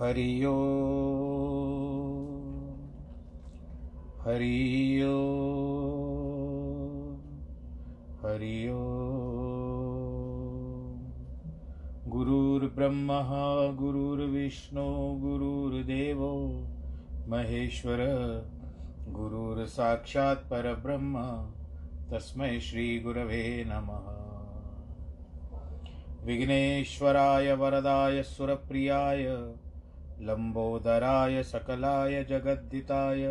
हरियो हरियो हरियो। गुरुर्ब्रह्मा गुरुर्विष्णु गुरुर्देवो महेश्वर, गुरुर्साक्षात् परब्रह्म तस्मै श्री गुरवे नमः। विघ्नेश्वराय वरदाय सुरप्रियाय लंबोदराय सकलाय जगद्दिताय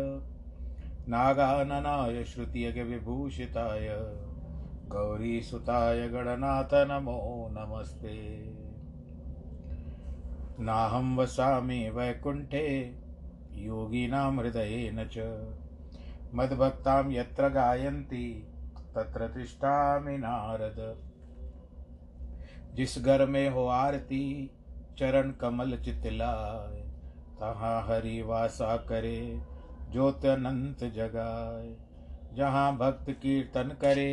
नागाननाय श्रुतियज्ञ विभूषिताय गौरीसुताय गणनाथ नमो नमस्ते। नाहं वसामि वैकुंठे योगिनां हृदयेन च, मद्भक्तां यत्र गायन्ति तत्र तिष्ठामि नारद। जिस घर में हो आरती चरण कमल चितलाय, तहाँ हरि वासा करे ज्योत अनंत जगाए। जहाँ भक्त कीर्तन करे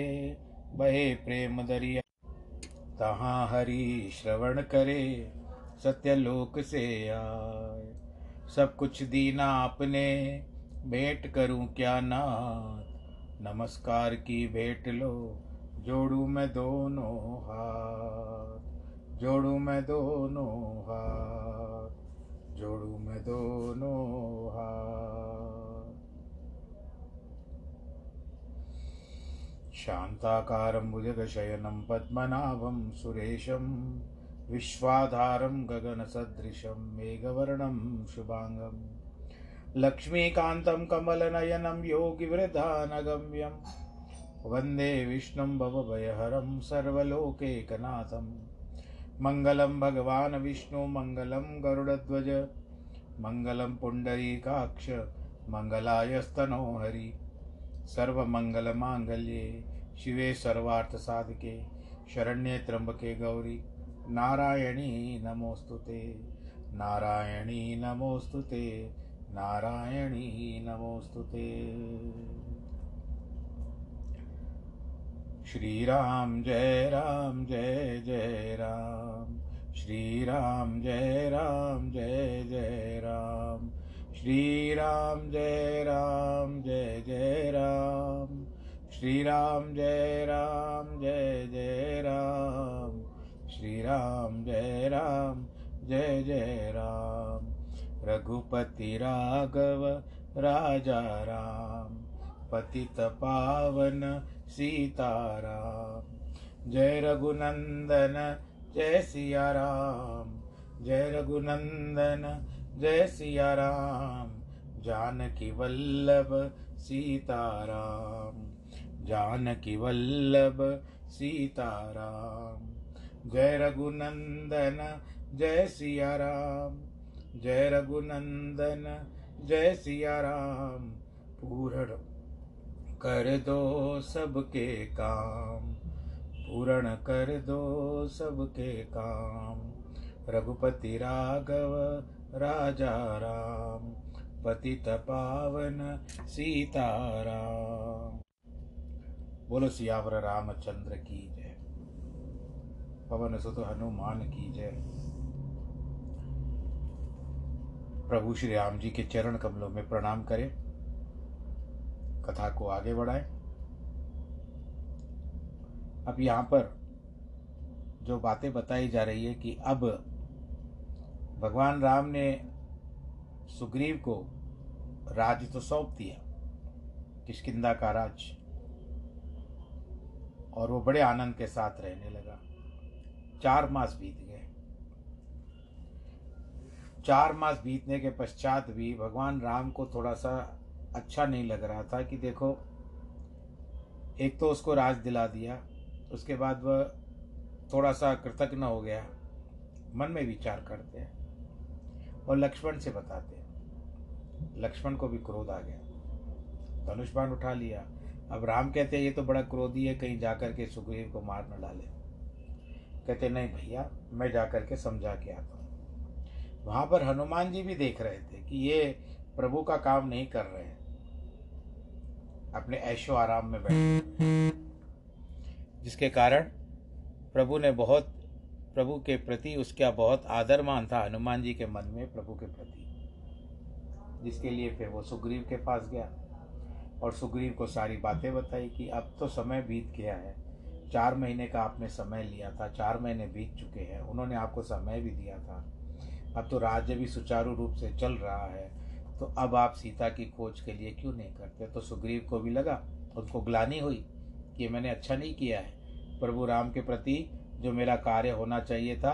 बहे प्रेम दरिया, तहाँ हरि श्रवण करे सत्यलोक से आए। सब कुछ दीना आपने भेंट करूं क्या नाथ, नमस्कार की भेंट लो जोड़ू मैं दोनों हाथ, जोड़ू मैं दोनों हाथ, जोड़ू मैं दोनों हाथ। शांताकारं भुजगशयनं पद्मनाभं सुरेशं, विश्वाधारं गगनसदृशं मेघवर्णं शुभांगं, लक्ष्मीकान्तं कमलनयनं योगिवृधानगम्यं, वंदे विष्णुं भवभयहरं सर्वलोकैकनाथं। मंगलं भगवान् विष्णु, मंगलं गरुडध्वज, मंगलं पुण्डरीकाक्ष, मंगलायस्तनोहरि। सर्वमंगलमाङ्गल्ये शिवे सर्वार्थसाधके, शरण्ये त्र्यंबके गौरी नारायणी नमोस्तुते, नारायणी नमोस्तुते, नारायणी नमोस्तुते। श्री राम जय जय राम, श्री राम जय राम जय जय राम, श्री राम जय राम जय जय राम, श्री राम जय राम जय जय राम, श्री राम जय राम जय जय राम। रघुपति राघव राजा राम, पतित पावन सीताराम। जय रघुनंदन जय सिया राम, जय रघुनंदन जय सिया राम, जानकी वल्लभ सीताराम, जानकी वल्लभ सीताराम। जय रघुनंदन जय सिया राम, जय रघुनंदन जय सिया राम। पूर्ण कर दो सबके काम, पूर्ण कर दो सबके काम। रघुपति राघव राजा राम, पतित पावन सीताराम। बोलो सियावर रामचंद्र की जय, पवन सुत हनुमान की जय। प्रभु श्री राम जी के चरण कमलों में प्रणाम करें, कथा को आगे बढ़ाएं। अब यहाँ पर जो बातें बताई जा रही है कि अब भगवान राम ने सुग्रीव को राज तो सौंप दिया, किष्किंधा का राज, और वो बड़े आनंद के साथ रहने लगा। 4 मास बीत गए। 4 मास बीतने के पश्चात भी भगवान राम को थोड़ा सा अच्छा नहीं लग रहा था कि देखो, एक तो उसको राज दिला दिया, उसके बाद वह थोड़ा सा कृतज्ञ हो गया। मन में विचार करते हैं और लक्ष्मण से बताते हैं। लक्ष्मण को भी क्रोध आ गया, धनुष बाण उठा लिया। अब राम कहते हैं ये तो बड़ा क्रोधी है, कहीं जाकर के सुग्रीव को मार न डाले। कहते नहीं भैया, मैं जाकर के समझा के आता हूँ। वहाँ पर हनुमान जी भी देख रहे थे कि ये प्रभु का काम नहीं कर रहे हैं, अपने ऐशो आराम में बैठे, जिसके कारण प्रभु ने बहुत प्रभु के प्रति उसका बहुत आदर मान था हनुमान जी के मन में प्रभु के प्रति, जिसके लिए फिर वो सुग्रीव के पास गया और सुग्रीव को सारी बातें बताई कि अब तो समय बीत गया है, 4 महीने का आपने समय लिया था, 4 महीने बीत चुके हैं, उन्होंने आपको समय भी दिया था, अब तो राज्य भी सुचारू रूप से चल रहा है, तो अब आप सीता की खोज के लिए क्यों नहीं करते। तो सुग्रीव को भी लगा, उनको ग्लानि हुई कि मैंने अच्छा नहीं किया है, प्रभु राम के प्रति जो मेरा कार्य होना चाहिए था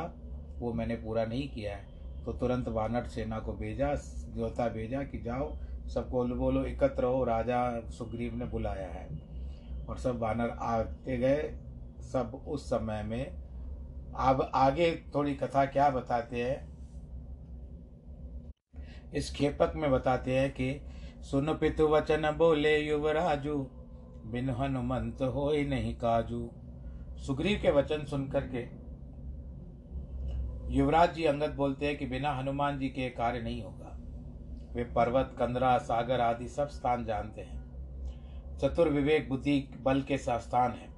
वो मैंने पूरा नहीं किया है। तो तुरंत वानर सेना को भेजा, योद्धा भेजा कि जाओ सबको बोलो एकत्र हो, राजा सुग्रीव ने बुलाया है। और सब वानर आते गए, सब उस समय में। अब आगे थोड़ी कथा क्या बताते हैं इस खेपक में, बताते हैं कि सुन पितु वचन बोले युवराजू, बिन हनुमंत होए नहीं काजू। सुग्रीव के वचन सुन करके युवराज जी अंगद बोलते हैं कि बिना हनुमान जी के कार्य नहीं होगा। वे पर्वत, कंदरा, सागर आदि सब स्थान जानते हैं, चतुर विवेक बुद्धि बल के स्थान है,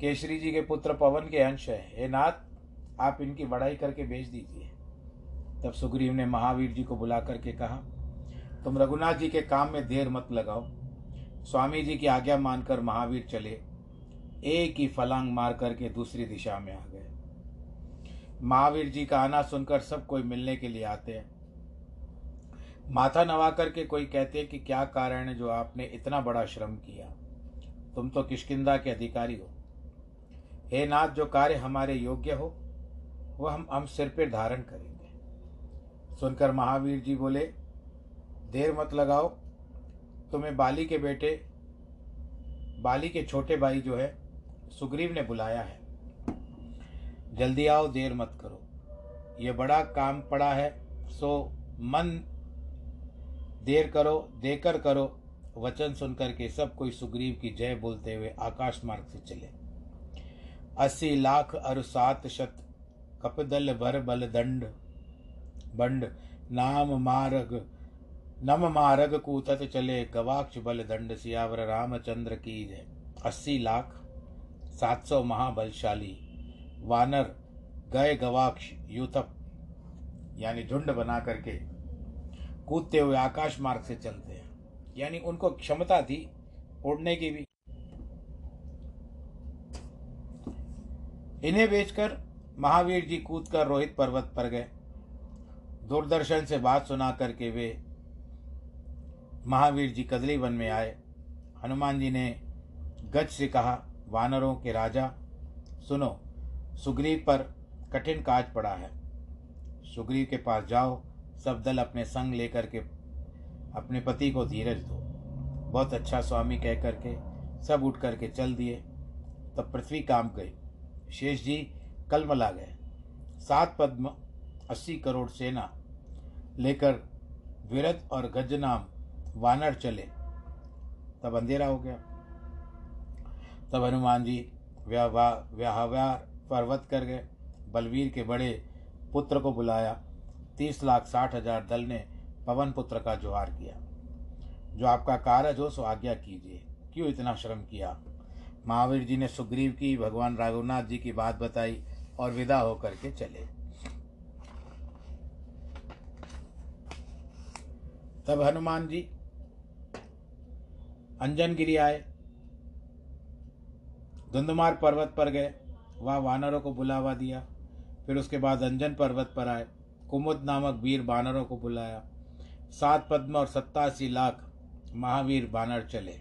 केसरी जी के पुत्र पवन के अंश है, हे नाथ आप इनकी बड़ाई करके भेज दीजिए। तब सुग्रीव ने महावीर जी को बुला करके कहा, तुम रघुनाथ जी के काम में देर मत लगाओ। स्वामी जी की आज्ञा मानकर महावीर चले, एक ही फलांग मार करके दूसरी दिशा में आ गए। महावीर जी का आना सुनकर सब कोई मिलने के लिए आते हैं, माथा नवा करके कोई कहते हैं कि क्या कारण है जो आपने इतना बड़ा श्रम किया, तुम तो किष्किंधा के अधिकारी हो, हे नाथ जो कार्य हमारे योग्य हो वह हम सिर पर धारण करेंगे। सुनकर महावीर जी बोले, देर मत लगाओ, तुम्हें बाली के छोटे भाई जो है सुग्रीव ने बुलाया है, जल्दी आओ, देर मत करो, ये बड़ा काम पड़ा है, सो मन देर करो देकर करो। वचन सुनकर के सब कोई सुग्रीव की जय बोलते हुए आकाश मार्ग से चले। 80 लाख अरु 7 शत कपदल भर बल दंड बंड नम मारग कूतत चले, गवाक्ष बल दंड सियावर रामचंद्र की जय। 80 लाख 700 महाबलशाली वानर गए गवाक्ष यूथप यानी झुंड बना करके कूदते हुए आकाश मार्ग से चलते हैं, यानी उनको क्षमता थी उड़ने की भी। इन्हें बेचकर महावीर जी कूदकर रोहित पर्वत पर गए। दूरदर्शन से बात सुना करके वे महावीर जी कदली वन में आए। हनुमान जी ने गज से कहा, वानरों के राजा सुनो, सुग्रीव पर कठिन काज पड़ा है, सुग्रीव के पास जाओ, सब दल अपने संग लेकर के अपने पति को धीरज दो। बहुत अच्छा स्वामी कह करके सब उठ करके चल दिए। तब पृथ्वी कांप गई, शेष जी कलमला गए। 7 पद्म 80 करोड़ सेना लेकर विरध और गज नाम वानर चले। तब अंधेरा हो गया। तब हनुमान जी व्याहवार पर्वत कर गए। बलवीर के बड़े पुत्र को बुलाया। 30,60,000 दल ने पवन पुत्र का जोहार किया, जो आपका कारज हो सो आज्ञा कीजिए, क्यों इतना श्रम किया। महावीर जी ने सुग्रीव की, भगवान रघुनाथ जी की बात बताई और विदा होकर के चले। तब हनुमान जी अंजनगिरी आए, धुंधमार पर्वत पर गए, वहाँ वानरों को बुलावा दिया। फिर उसके बाद अंजन पर्वत पर आए, कुमुद नामक वीर बानरों को बुलाया। 7 पद्म और 87 लाख महावीर बानर चले।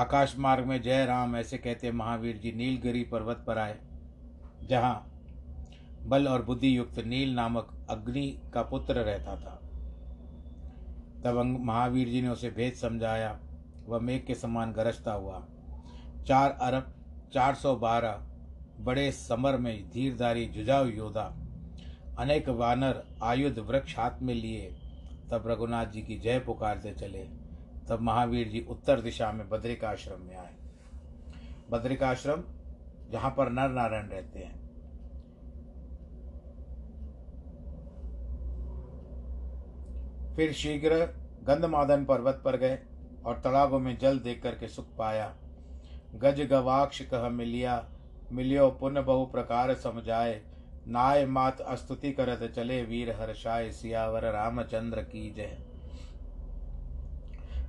आकाश मार्ग में जय राम ऐसे कहते महावीर जी नीलगिरी पर्वत पर आए, जहाँ बल और बुद्धि युक्त नील नामक अग्नि का पुत्र रहता था। तब महावीर जी ने उसे भेद समझाया, वह मेघ के समान गरजता हुआ 4,412 बड़े समर में धीरधारी जुझाऊ योद्धा, अनेक वानर आयुध वृक्ष हाथ में लिए तब रघुनाथ जी की जय पुकारते चले। तब महावीर जी उत्तर दिशा में बद्रिकाश्रम में आए। बद्रिकाश्रम जहाँ पर नर नारायण रहते हैं। फिर शीघ्र गंधमादन पर्वत पर गए और तड़ागों में जल देख करके सुख पाया। गज गवाक्ष कह मिलिया मिलियो पुन बहु प्रकार समझाए, नाय मात अस्तुति करत चले वीर हर्षाय। सियावर रामचंद्र की जय।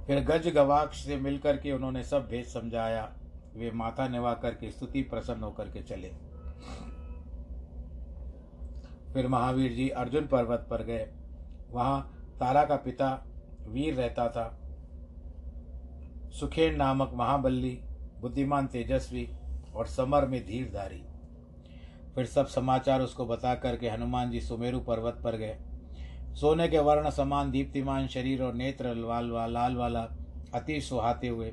फिर गज गवाक्ष से मिलकर के उन्होंने सब भेद समझाया। वे माथा निवा करके स्तुति प्रसन्न होकर के चले। फिर महावीर जी अर्जुन पर्वत पर गए। वहाँ तारा का पिता वीर रहता था, सुखेन नामक महाबली, बुद्धिमान, तेजस्वी और समर में धीरधारी। फिर सब समाचार उसको बता करके हनुमान जी सुमेरु पर्वत पर गए। सोने के वर्ण समान दीप्तिमान शरीर और नेत्र लाल वाला अति सुहाते हुए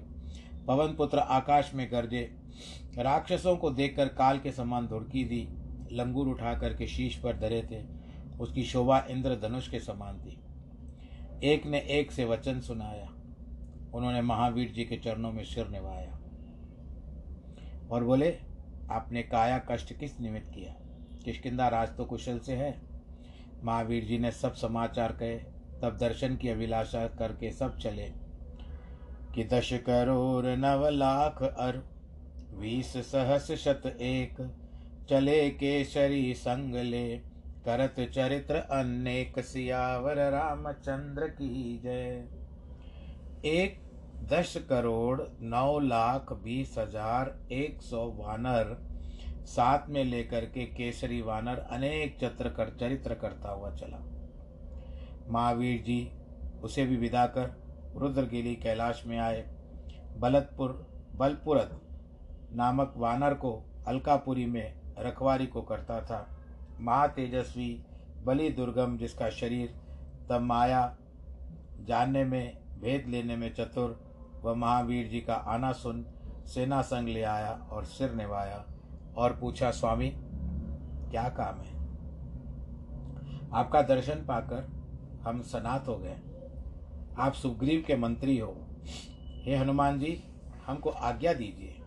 पवन पुत्र आकाश में गरजे। राक्षसों को देखकर काल के समान धुड़की दी। लंगूर उठा करके शीश पर धरे थे। उसकी शोभा इंद्रधनुष के समान थी। एक ने एक से वचन सुनाया। उन्होंने महावीर जी के चरणों में सिर निवाया और बोले, आपने काया कष्ट किस निमित्त किया? किष्किंधा राज तो कुशल से है। महावीर जी ने सब समाचार कहे। तब दर्शन की अभिलाषा करके सब चले कि 10 करोड़ 9 लाख अर 20 सहस शत एक चले केसरी संग ले करत चरित्र अनेक। सियावर रामचंद्र की जय। 10 करोड़ 9 लाख 20 हजार 100 वानर साथ में लेकर के केसरी वानर अनेक चरित्र करता हुआ चला। महावीर जी उसे भी विदा कर रुद्रगिरी कैलाश में आए। बलपुरत नामक वानर को अलकापुरी में रखवारी को करता था। महातेजस्वी बलि दुर्गम जिसका शरीर तब माया जानने में, भेद लेने में चतुर, वह महावीर जी का आना सुन सेना संग ले आया और सिर निभाया और पूछा, स्वामी क्या काम है? आपका दर्शन पाकर हम सनात हो गए। आप सुग्रीव के मंत्री हो। हे हनुमान जी, हमको आज्ञा दीजिए।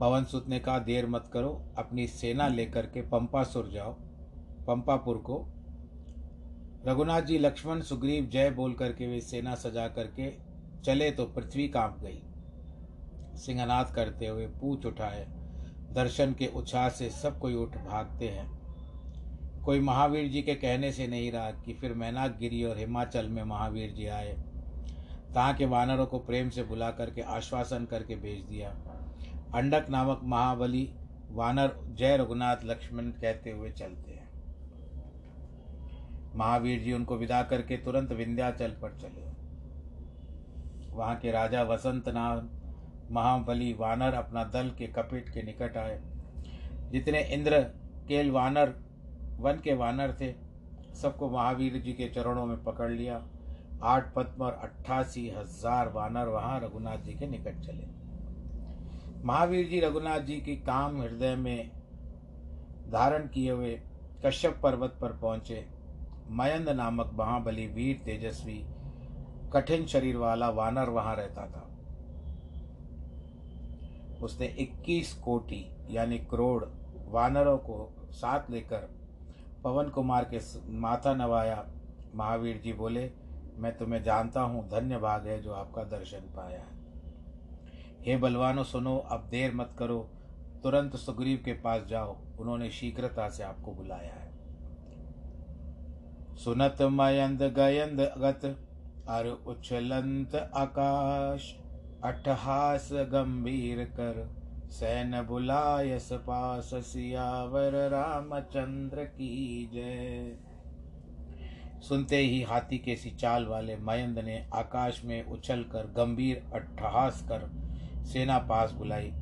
पवन सुत ने कहा, देर मत करो, अपनी सेना लेकर के पंपासुर जाओ। पंपापुर को रघुनाथ जी, लक्ष्मण, सुग्रीव जय बोल करके वे सेना सजा करके चले तो पृथ्वी कांप गई। सिंहनाद करते हुए पूछ उठाए। दर्शन के उत्साह से सब कोई उठ भागते हैं। कोई महावीर जी के कहने से नहीं रहा। कि फिर मैनाकगिरी और हिमाचल में महावीर जी आए। ताँ के वानरों को प्रेम से बुला करके आश्वासन करके भेज दिया। अंडक नामक महाबली वानर जय रघुनाथ लक्ष्मण कहते हुए चलते हैं। महावीर जी उनको विदा करके तुरंत विंध्याचल पर चले। वहाँ के राजा वसंत नाम महाबली वानर अपना दल के कपिट के निकट आए। जितने इंद्रकेल वानर वन के वानर थे, सबको महावीर जी के चरणों में पकड़ लिया। 8 पद्म और 88,000 वानर वहाँ रघुनाथ जी के निकट चले। महावीर जी रघुनाथ जी की काम हृदय में धारण किए हुए कश्यप पर्वत पर पहुँचे। मयंद नामक महाबली वीर तेजस्वी कठिन शरीर वाला वानर वहाँ रहता था। उसने 21 कोटि यानी करोड़ वानरों को साथ लेकर पवन कुमार के माथा नवाया। महावीर जी बोले, मैं तुम्हें जानता हूँ, धन्य भाग है जो आपका दर्शन पाया है। हे बलवानों सुनो, अब देर मत करो, तुरंत सुग्रीव के पास जाओ, उन्होंने शीघ्रता से आपको बुलाया है। सुनत मयंद गयंद गत अर उछलंत आकाश अट्ठहास गंभीर कर सैन बुलायस पास। सियावर रामचंद्र की जय। सुनते ही हाथी के सी चाल वाले मयंद ने आकाश में उछल कर गंभीर अट्ठहास कर सेना पास बुलाई।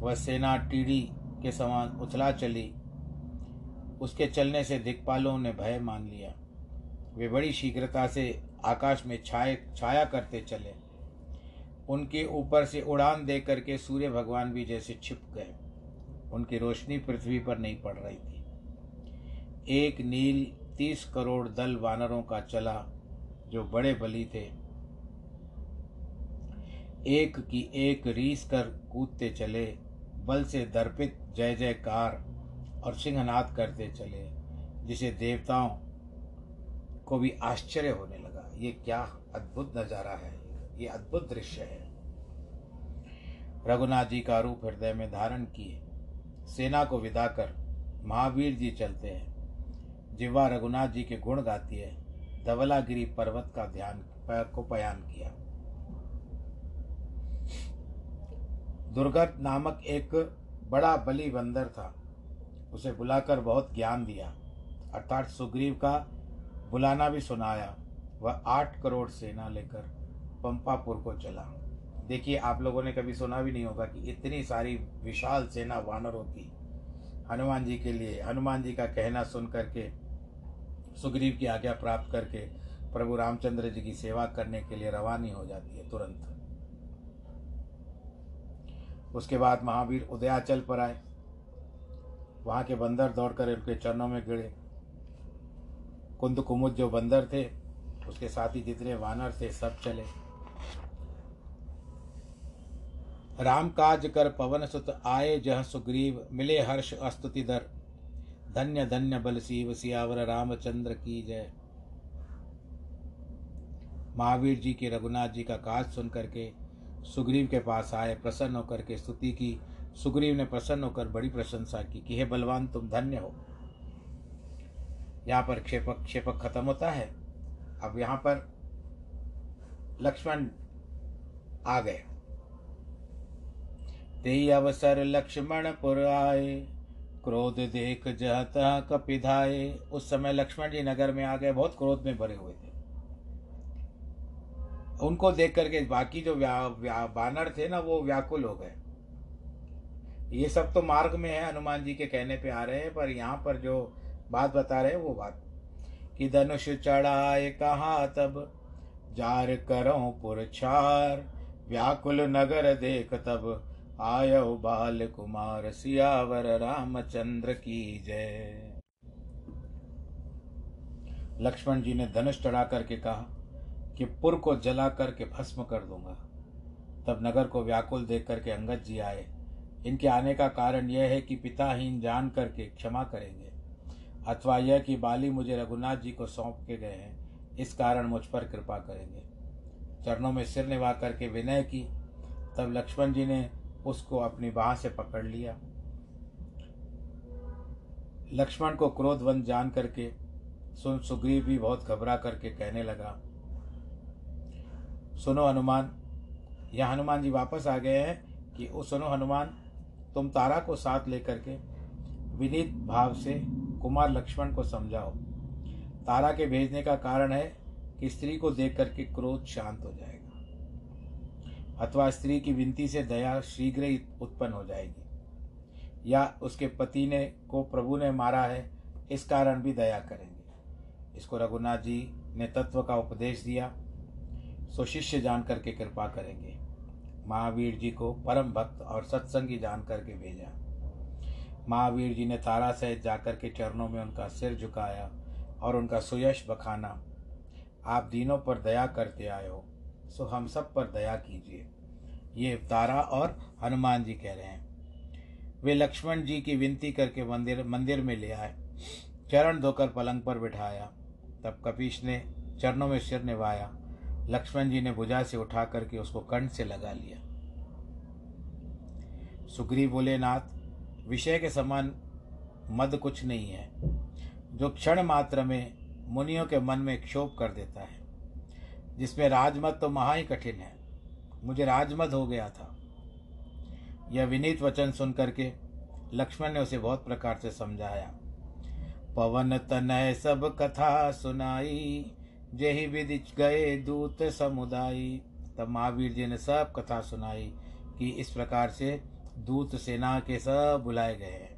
वह सेना टीढ़ी के समान उछला चली। उसके चलने से दिक्पालों ने भय मान लिया। वे बड़ी शीघ्रता से आकाश में छाया करते चले। उनके ऊपर से उड़ान दे करके सूर्य भगवान भी जैसे छिप गए। उनकी रोशनी पृथ्वी पर नहीं पड़ रही थी। एक नील 30 करोड़ दल वानरों का चला जो बड़े बली थे। एक की एक रीस कर कूदते चले। बल से दर्पित जय जयकार और सिंहनाद करते चले, जिसे देवताओं को भी आश्चर्य होने लगा। ये क्या अद्भुत नज़ारा है, ये अद्भुत दृश्य है। रघुनाथ जी का रूप हृदय में धारण किए सेना को विदा कर महावीर जी चलते हैं। जिह्वा रघुनाथ जी के गुण गाती है। धवलागिरी पर्वत का ध्यान को बयान किया। दुर्गत नामक एक बड़ा बलि बंदर था, उसे बुलाकर बहुत ज्ञान दिया अर्थात सुग्रीव का बुलाना भी सुनाया। वह 8 करोड़ सेना लेकर पंपापुर को चला। देखिए आप लोगों ने कभी सुना भी नहीं होगा कि इतनी सारी विशाल सेना वानरों की हनुमान जी के लिए। हनुमान जी का कहना सुन करके सुग्रीव की आज्ञा प्राप्त करके प्रभु रामचंद्र जी की सेवा करने के लिए रवानी हो जाती है तुरंत। उसके बाद महावीर उदयाचल पर आए। वहाँ के बंदर दौड़कर उनके चरणों में गिरे। कुंद कुमुद जो बंदर थे उसके साथ ही जितने वानर थे सब चले। राम काज कर पवन सुत आए जह सुग्रीव, मिले हर्ष अस्तुति दर, धन्य धन्य बल सीव सियावर रामचंद्र की जय। महावीर जी के रघुनाथ जी का काज सुन करके सुग्रीव के पास आए, प्रसन्न होकर के स्तुति की। सुग्रीव ने प्रसन्न होकर बड़ी प्रशंसा की कि हे बलवान तुम धन्य हो। यहाँ पर क्षेपक खत्म होता है। अब यहाँ पर लक्ष्मण आ गए। तेई अवसर लक्ष्मण पुर आए, क्रोध देख जहतः कपिधाए। उस समय लक्ष्मण जी नगर में आ गए, बहुत क्रोध में भरे हुए थे। उनको देख करके बाकी जो वानर थे ना वो व्याकुल हो गए। ये सब तो मार्ग में है, हनुमान जी के कहने पे आ रहे हैं, पर यहाँ पर जो बात बता रहे हैं वो बात कि धनुष चढ़ाए कहाँ तब, जार करों पुरछार, व्याकुल नगर देख तब, आयो बाल कुमार सियावर रामचंद्र की जय। लक्ष्मण जी ने धनुष चढ़ा करके कहा कि पुर को जला करके भस्म कर दूंगा। तब नगर को व्याकुल देख करके अंगद जी आए। इनके आने का कारण यह है कि पिताहीन जान करके क्षमा करेंगे अथवा यह कि बाली मुझे रघुनाथ जी को सौंप के गए हैं, इस कारण मुझ पर कृपा करेंगे। चरणों में सिर निभा करके विनय की। तब लक्ष्मण जी ने उसको अपनी बाह से पकड़ लिया। लक्ष्मण को क्रोधवंत जान करके सुन सुग्रीव भी बहुत घबरा करके कहने लगा, सुनो हनुमान, यह हनुमान जी वापस आ गए हैं कि ओ सुनो हनुमान, तुम तारा को साथ लेकर के विनीत भाव से कुमार लक्ष्मण को समझाओ। तारा के भेजने का कारण है कि स्त्री को देख करके क्रोध शांत हो जाएगा अथवा स्त्री की विनती से दया शीघ्र ही उत्पन्न हो जाएगी, या उसके पति ने को प्रभु ने मारा है इस कारण भी दया करेंगे। इसको रघुनाथ जी ने तत्व का उपदेश दिया, सो शिष्य जान करके कृपा करेंगे। महावीर जी को परम भक्त और सत्संगी जान करके भेजा। महावीर जी ने तारा सहित जाकर के चरणों में उनका सिर झुकाया और उनका सुयश बखाना। आप दीनों पर दया करते आए हो, सो हम सब पर दया कीजिए, ये तारा और हनुमान जी कह रहे हैं। वे लक्ष्मण जी की विनती करके मंदिर में ले आए, चरण धोकर पलंग पर बिठाया। तब कपीश ने चरणों में सिर निभाया। लक्ष्मण जी ने भुजा से उठा करके उसको कंठ से लगा लिया। सुग्रीव बोले, नाथ, विषय के समान मद कुछ नहीं है जो क्षण मात्र में मुनियों के मन में क्षोभ कर देता है, जिसमें राजमद तो महा ही कठिन है। मुझे राजमद हो गया था। यह विनीत वचन सुन करके लक्ष्मण ने उसे बहुत प्रकार से समझाया। पवन तनय सब कथा सुनाई, जेहि विधि गए दूत समुदायी। तब महावीर जी ने सब कथा सुनाई कि इस प्रकार से दूत सेना के सब बुलाए गए हैं।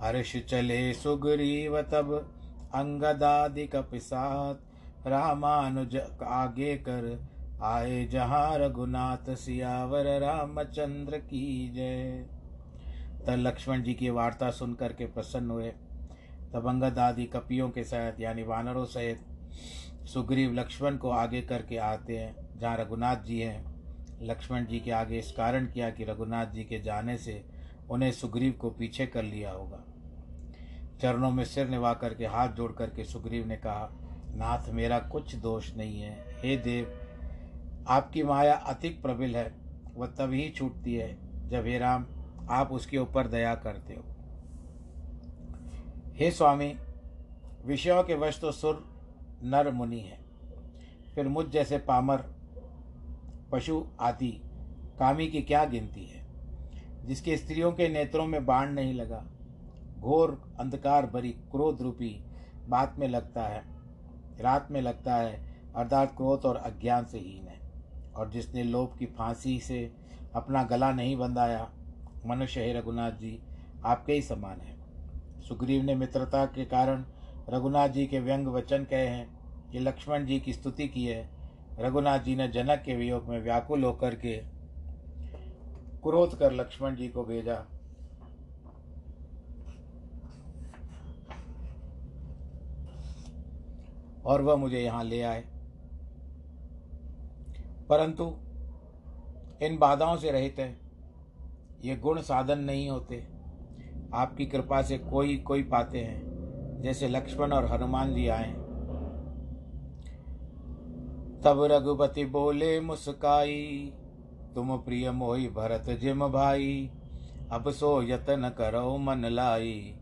हर्ष चले सुग्रीव तब, अंगदादि कपिसात, रामानुज आगे कर आए जहाँ, रघुनाथ सियावर रामचंद्र की जय। तब लक्ष्मण जी की वार्ता सुन करके प्रसन्न हुए। तब अंगद आदि कपियों के साथ यानी वानरों सहित सुग्रीव लक्ष्मण को आगे करके आते हैं जहाँ रघुनाथ जी हैं। लक्ष्मण जी के आगे इस कारण किया कि रघुनाथ जी के जाने से उन्हें सुग्रीव को पीछे कर लिया होगा। चरणों में सिर निभा करके हाथ जोड़ करके सुग्रीव ने कहा, नाथ, मेरा कुछ दोष नहीं है। हे देव, आपकी माया अति प्रबल है वह तब ही छूटती है जब हे राम आप उसके ऊपर दया करते हो। हे स्वामी, विषयों के वश तो सुर नर मुनि है, फिर मुझ जैसे पामर पशु आदि कामी की क्या गिनती है, जिसके स्त्रियों के नेत्रों में बाण नहीं लगा, घोर अंधकार भरी क्रोध रूपी बात में लगता है, रात में लगता है, अर्थात क्रोध और अज्ञान से हीन है। और जिसने लोभ की फांसी से अपना गला नहीं बंधाया, मनुष्य है रघुनाथ जी आपके ही समान है। सुग्रीव ने मित्रता के कारण रघुनाथ जी के व्यंग वचन कहे हैं कि लक्ष्मण जी की स्तुति की है। रघुनाथ जी ने जनक के वियोग में व्याकुल होकर के क्रोध कर लक्ष्मण जी को भेजा। और वह मुझे यहाँ ले आए, परंतु इन बाधाओं से रहित है, ये गुण साधन नहीं होते, आपकी कृपा से कोई कोई पाते हैं, जैसे लक्ष्मण और हनुमान जी आए। तब रघुपति बोले मुस्काई, तुम प्रिय मोहि भरत जिम भाई, अब सो यतन करो मन लाई,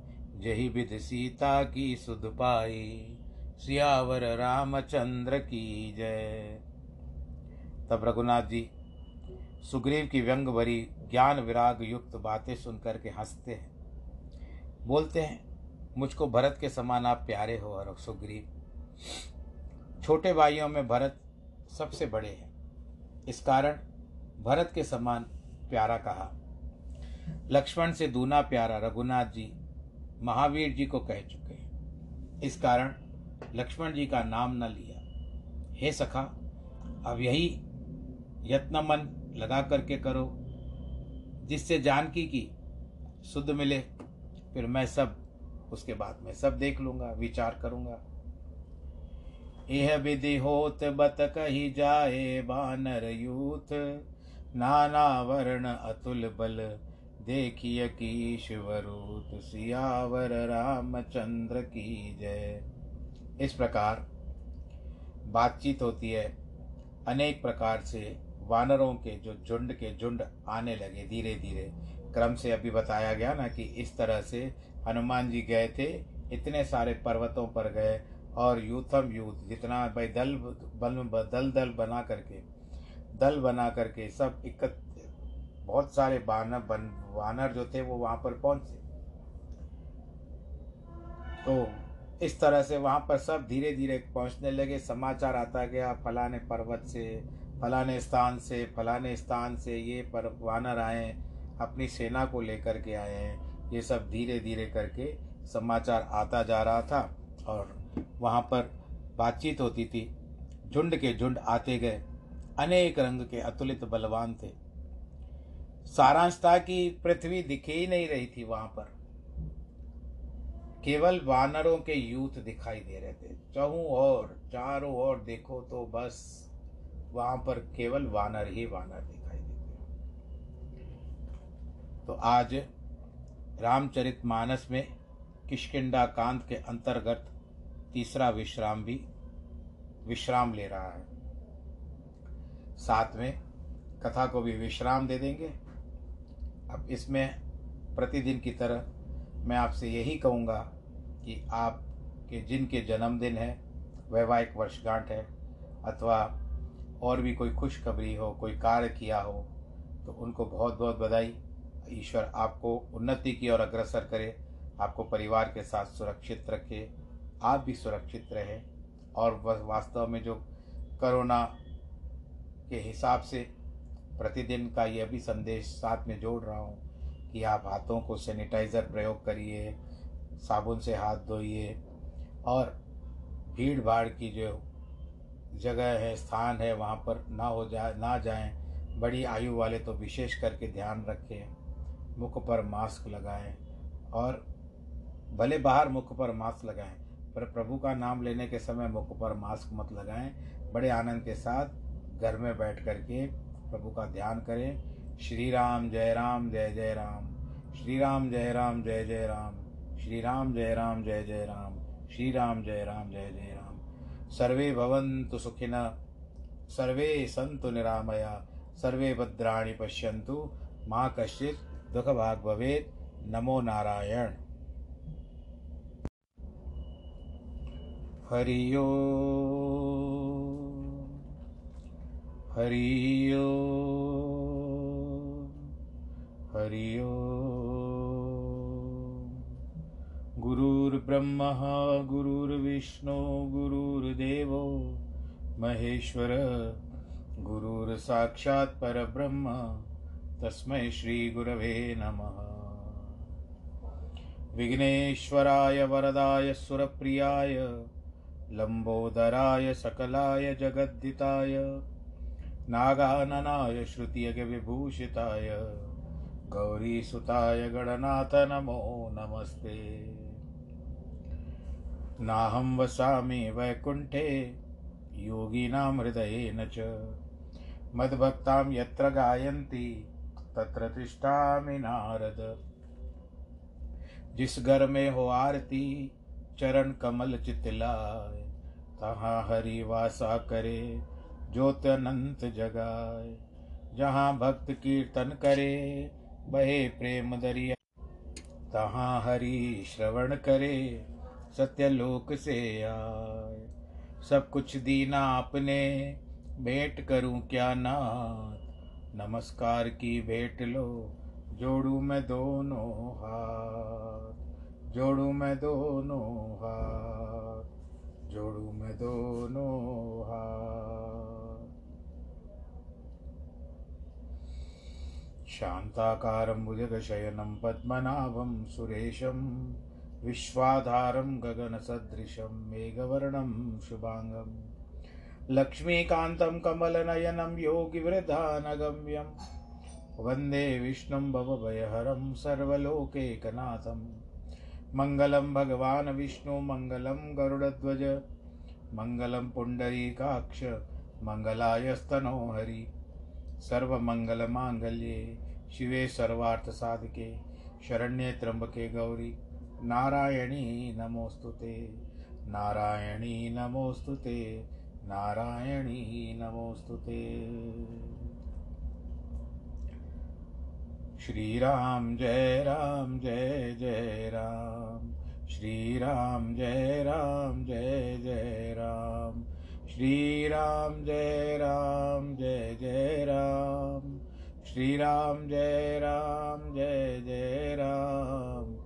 जही विधि सीता की सुध पाई, सियावर रामचंद्र की जय। तब रघुनाथ जी सुग्रीव की व्यंग भरी ज्ञान विराग युक्त बातें सुनकर के हंसते हैं, बोलते हैं मुझको भरत के समान आप प्यारे हो। और सुग्रीव छोटे भाइयों में भरत सबसे बड़े हैं, इस कारण भरत के समान प्यारा कहा। लक्ष्मण से दूना प्यारा रघुनाथ जी महावीर जी को कह चुके हैं, इस कारण लक्ष्मण जी का नाम न लिया। हे सखा, अब यही यत्न मन लगा करके करो, जिससे जानकी की सुध मिले, फिर मैं सब उसके बाद में सब देख लूँगा, विचार करूँगा। यह विधि होत बत कही जाए, बानर यूथ नाना वर्ण अतुल बल, देखिय की शिवरूत, सियावर रामचंद्र की जय। इस प्रकार बातचीत होती है अनेक प्रकार से, वानरों के जो झुंड के झुंड आने लगे धीरे धीरे क्रम से। अभी बताया गया ना कि इस तरह से हनुमान जी गए थे, इतने सारे पर्वतों पर गए और यूथम यूथ जितना भाई दल बना करके सब बहुत सारे वानर जो थे वो वहाँ पर पहुँचे। तो इस तरह से वहाँ पर सब धीरे धीरे पहुँचने लगे। समाचार आता गया, फलाने पर्वत से, फलाने स्थान से, ये पर वानर आए, अपनी सेना को लेकर के आए हैं। ये सब धीरे धीरे करके समाचार आता जा रहा था और वहाँ पर बातचीत होती थी। झुंड के झुंड आते गए, अनेक रंग के अतुलित बलवान थे। सारांश था कि पृथ्वी दिखे ही नहीं रही थी, वहाँ पर केवल वानरों के यूथ दिखाई दे रहे थे। चारों ओर देखो तो बस वहां पर केवल वानर ही वानर दिखाई देते। तो आज रामचरितमानस में किष्किंधा कांड के अंतर्गत तीसरा विश्राम भी विश्राम ले रहा है, साथ में कथा को भी विश्राम दे देंगे। अब इसमें प्रतिदिन की तरह मैं आपसे यही कहूँगा कि आपके जिनके जन्मदिन है, वैवाहिक वर्षगांठ है, अथवा और भी कोई खुशखबरी हो, कोई कार्य किया हो, तो उनको बहुत बहुत बधाई। ईश्वर आपको उन्नति की ओर अग्रसर करे, आपको परिवार के साथ सुरक्षित रखे, आप भी सुरक्षित रहें। और वास्तव में जो कोरोना के हिसाब से प्रतिदिन का यह भी संदेश साथ में जोड़ रहा हूँ कि आप हाथों को सैनिटाइज़र प्रयोग करिए, साबुन से हाथ धोइए, और भीड़ भाड़ की जो जगह है, स्थान है, वहाँ पर ना जाएं। बड़ी आयु वाले तो विशेष करके ध्यान रखें, मुख पर मास्क लगाएं, और भले बाहर मुख पर मास्क लगाएं, पर प्रभु का नाम लेने के समय मुख पर मास्क मत लगाएं। बड़े आनंद के साथ घर में बैठ करके प्रभु का ध्यान करें। श्री राम जय राम जय जय राम, श्री राम जय राम जय जय राम, श्री राम जय राम जय जय राम, श्री राम जय राम जय जय राम। सर्वे भवन्तु सुखिनः, सर्वे सन्तु निरामया, सर्वे भद्राणि पश्यन्तु मां कश्चित् दुःखभाग् भवेत्। नमो नारायण। हरियो हरियो हरियो। गुरुर्ब्रह्मा गुरुर्विष्णु गुरुर्देवो महेश्वर, गुरुर्साक्षात् परब्रह्म तस्मै श्री गुरवे नमः। विघ्नेश्वराय वरदाय सुरप्रियाय लंबोदराय सकलाय जगद्दिताय नागाननाय श्रुतियज्ञविभूषिताय गौरीसुताय गणनाथ नमो नमस्ते। नाहं वसामि वैकुण्ठे योगिनां हृदयेन च, मद्भक्तां यत्र गायन्ति तत्र तिष्ठामि नारद। जिस घर में हो आरती चरण कमल चितलाय, तहाँ हरि वासा करे ज्योति अनंत जगाए। जहाँ भक्त कीर्तन करे बहे प्रेम दरिया, तहाँ हरि श्रवण करे सत्यलोक से आए। सब कुछ दीना आपने भेंट करूं क्या नाथ, नमस्कार की भेंट लो जोड़ू मैं दोनों हाथ, जोड़ू मैं दोनों हाथ, जोड़ू मैं दोनों हाथ। शांताकारं भुजगशयनं पद्मनाभं सुरेशं, विश्वाधारं गगनसदृशं मेघवर्णं शुभांगं, लक्ष्मीकान्तं कमलनयनं योगिवृधानगम्यं, वंदे विष्णुं भवभयहरं सर्वलोकैकनाथं। मंगलं भगवान् विष्णु, मंगलं गरुडध्वज, मंगलं पुण्डरीकाक्ष, मंगलायस्तनोहरि। सर्वमंगलमाङ्गल्ये शिवे सर्वार्थसाधके, शरण्ये त्र्यम्बके गौरी नारायणी नमोस्तुते, नारायणी नमोस्तुते, नारायणी नमोस्तुते। श्रीराम जय राम जय जय राम, श्रीराम जय राम जय जय राम, श्रीराम जय राम जय जय राम, श्रीराम जय राम जय जय राम,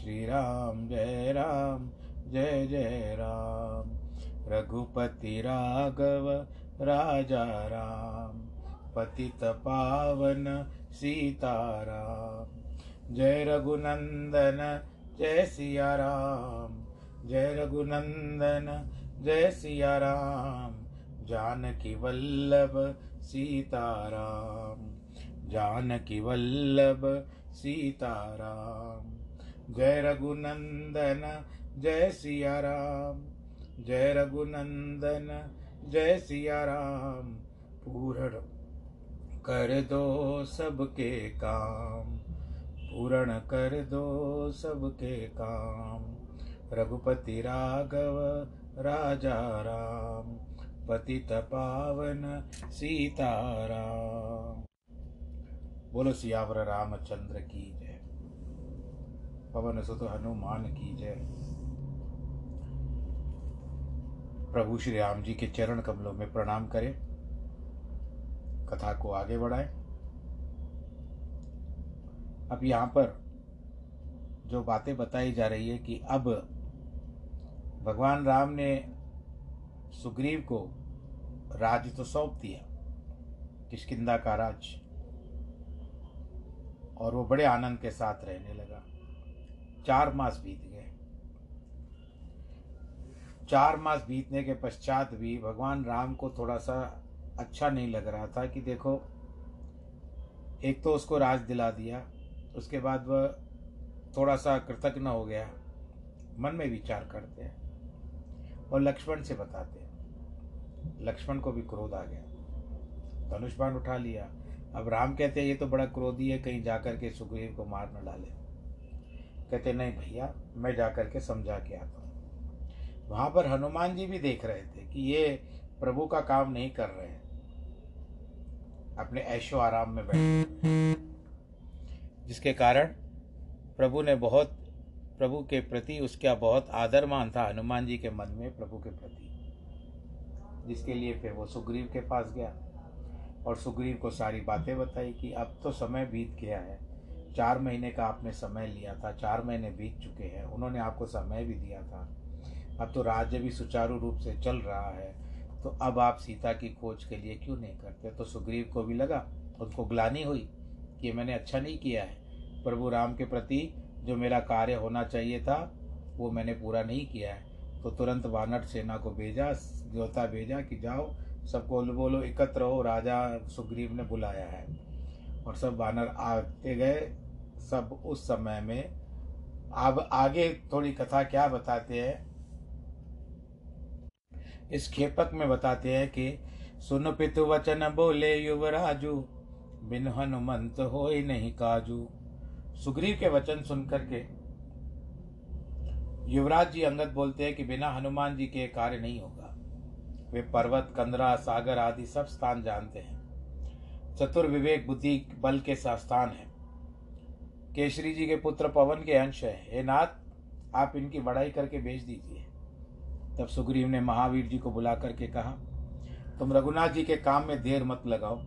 श्रीराम जय राम जय जय राम। रघुपति राघव राजा राम, पतित पावन सीताराम। जय रघुनंदन जय सिया राम, जय रघुनंदन जय सिया राम, जानकी वल्लभ सीताराम, जानकी वल्लभ सीताराम। जय रघुनंदन जय सिया राम, जय रघुनंदन जय सिया राम। पूरण कर दो सबके काम, पूर्ण कर दो सबके काम। रघुपति राघव राजा राम, पतित पावन सीताराम। बोलो सियावर रामचंद्र की जय, पवन सुत हनुमान की जय। प्रभु श्री राम जी के चरण कमलों में प्रणाम करें, कथा को आगे बढ़ाएं। अब यहाँ पर जो बातें बताई जा रही है कि अब भगवान राम ने सुग्रीव को राज्य तो सौंप दिया, किष्किंधा का राज्य, और वो बड़े आनंद के साथ रहने लगा। 4 मास बीत गए। 4 मास बीतने के पश्चात भी भगवान राम को थोड़ा सा अच्छा नहीं लग रहा था कि देखो, एक तो उसको राज दिला दिया, उसके बाद वह थोड़ा सा कृतज्ञ हो गया। मन में विचार करते हैं और लक्ष्मण से बताते हैं। लक्ष्मण को भी क्रोध आ गया, धनुष बाण उठा लिया। अब राम कहते हैं ये तो बड़ा क्रोधी है, कहीं जाकर के सुग्रीव को मार न डाले। कहते नहीं भैया, मैं जाकर के समझा के आता हूँ। वहाँ पर हनुमान जी भी देख रहे थे कि ये प्रभु का काम नहीं कर रहे हैं। अपने ऐशो आराम में बैठे हैं, जिसके कारण प्रभु के प्रति उसका बहुत आदर मान था हनुमान जी के मन में प्रभु के प्रति, जिसके लिए फिर वो सुग्रीव के पास गया और सुग्रीव को सारी बातें बताई कि अब तो समय बीत गया है, 4 महीने का आपने समय लिया था, 4 महीने बीत चुके हैं, उन्होंने आपको समय भी दिया था, अब तो राज्य भी सुचारू रूप से चल रहा है, तो अब आप सीता की खोज के लिए क्यों नहीं करते। तो सुग्रीव को भी लगा, उनको ग्लानि हुई कि मैंने अच्छा नहीं किया है, प्रभु राम के प्रति जो मेरा कार्य होना चाहिए था वो मैंने पूरा नहीं किया है। तो तुरंत वानर सेना को भेजा, योद्धा भेजा कि जाओ सबको बोलो एकत्र हो, राजा सुग्रीव ने बुलाया है। और सब वानर आते गए, सब उस समय में। अब आगे थोड़ी कथा क्या बताते हैं इस खेपक में, बताते हैं कि सुन पितु वचन बोले युवराजु, बिन हनुमंत होय नहीं काजू। सुग्रीव के वचन सुन करके युवराज जी अंगद बोलते हैं कि बिना हनुमान जी के कार्य नहीं होगा। वे पर्वत, कंदरा, सागर आदि सब स्थान जानते हैं, चतुर विवेक बुद्धि बल के स्थान है, केसरी जी के पुत्र पवन के अंश है, हे नाथ आप इनकी बड़ाई करके भेज दीजिए। तब सुग्रीव ने महावीर जी को बुला करके कहा, तुम रघुनाथ जी के काम में देर मत लगाओ।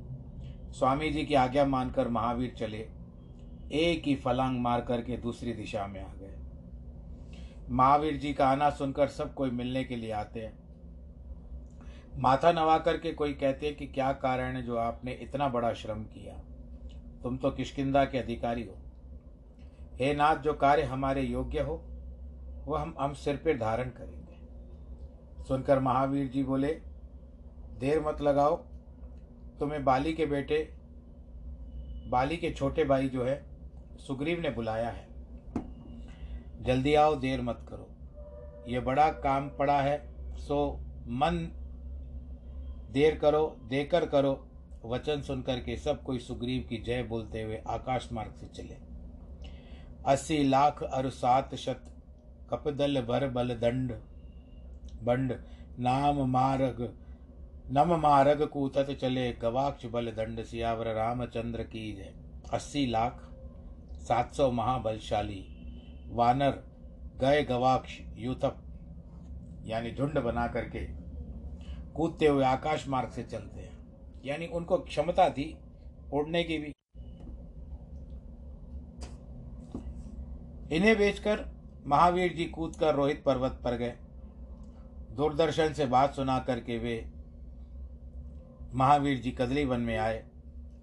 स्वामी जी की आज्ञा मानकर महावीर चले, एक ही फलांग मार करके दूसरी दिशा में आ गए। महावीर जी का आना सुनकर सब कोई मिलने के लिए आते हैं, माथा नवा करके कोई कहते हैं कि क्या कारण है जो आपने इतना बड़ा श्रम किया, तुम तो किष्किंधा के अधिकारी हो। हे नाथ जो कार्य हमारे योग्य हो वह हम सिर पर धारण करेंगे। सुनकर महावीर जी बोले, देर मत लगाओ, तुम्हें बाली के छोटे भाई जो है सुग्रीव ने बुलाया है, जल्दी आओ, देर मत करो, ये बड़ा काम पड़ा है, सो मन देर करो देकर करो। वचन सुनकर के सब कोई सुग्रीव की जय बोलते हुए आकाश मार्ग से चले। 80 लाख अरु 7 शत कपदल भर बल दंड बंड नम मारग कूतत चले, गवाक्ष बल दंड सियावर रामचंद्र की जय। 80 लाख 700 महाबलशाली वानर गए गवाक्ष यूथप यानी झुंड बना करके कूदते हुए आकाश मार्ग से चलते हैं, यानी उनको क्षमता थी उड़ने की भी। इन्हें बेचकर महावीर जी कूदकर रोहित पर्वत पर गए। दूरदर्शन से बात सुना करके वे महावीर जी कदली वन में आए।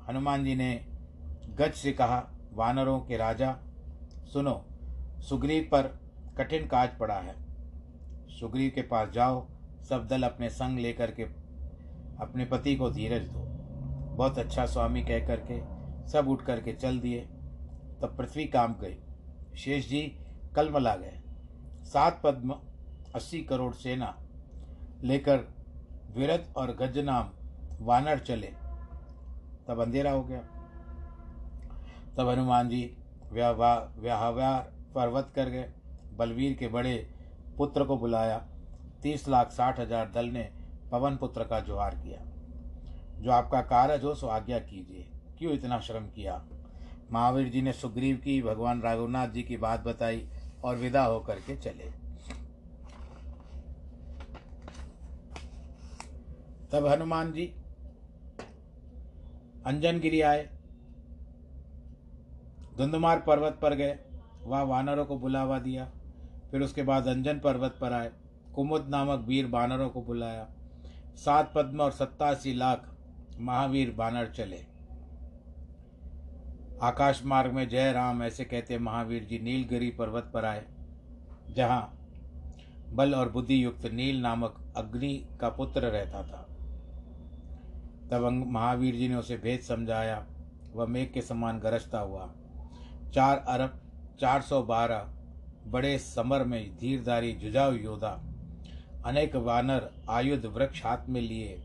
हनुमान जी ने गज से कहा, वानरों के राजा सुनो, सुग्रीव पर कठिन काज पड़ा है, सुग्रीव के पास जाओ, सब दल अपने संग लेकर के अपने पति को धीरज दो। बहुत अच्छा स्वामी कह करके सब उठ करके चल दिए। तब पृथ्वी काम गई, शेष जी कलमला गए। 7 पद्म 80 करोड़ सेना लेकर विरध और गज नाम वानर चले। तब अंधेरा हो गया। तब हनुमान जी व्याहवार पर्वत कर गए। बलवीर के बड़े पुत्र को बुलाया। 30,60,000 दल ने पवन पुत्र का जोहार किया, जो आपका कारज हो सो आज्ञा कीजिए, क्यों इतना श्रम किया। महावीर जी ने सुग्रीव की, भगवान रघुनाथ जी की बात बताई और विदा होकर के चले। तब हनुमान जी अंजनगिरी आए, धुंधमार पर्वत पर गए, वहाँ वानरों को बुलावा दिया। फिर उसके बाद अंजन पर्वत पर आए, कुमुद नामक वीर बानरों को बुलाया। 7 पद्म और 87 लाख महावीर बानर चले। आकाश मार्ग में जय राम ऐसे कहते महावीर जी नीलगिरी पर्वत पर आए, जहाँ बल और बुद्धि युक्त नील नामक अग्नि का पुत्र रहता था। तब महावीर जी ने उसे भेद समझाया, वह मेघ के समान गरजता हुआ 4,412 बड़े समर में धीरधारी जुझाऊ योद्धा अनेक वानर आयुध वृक्ष हाथ में लिए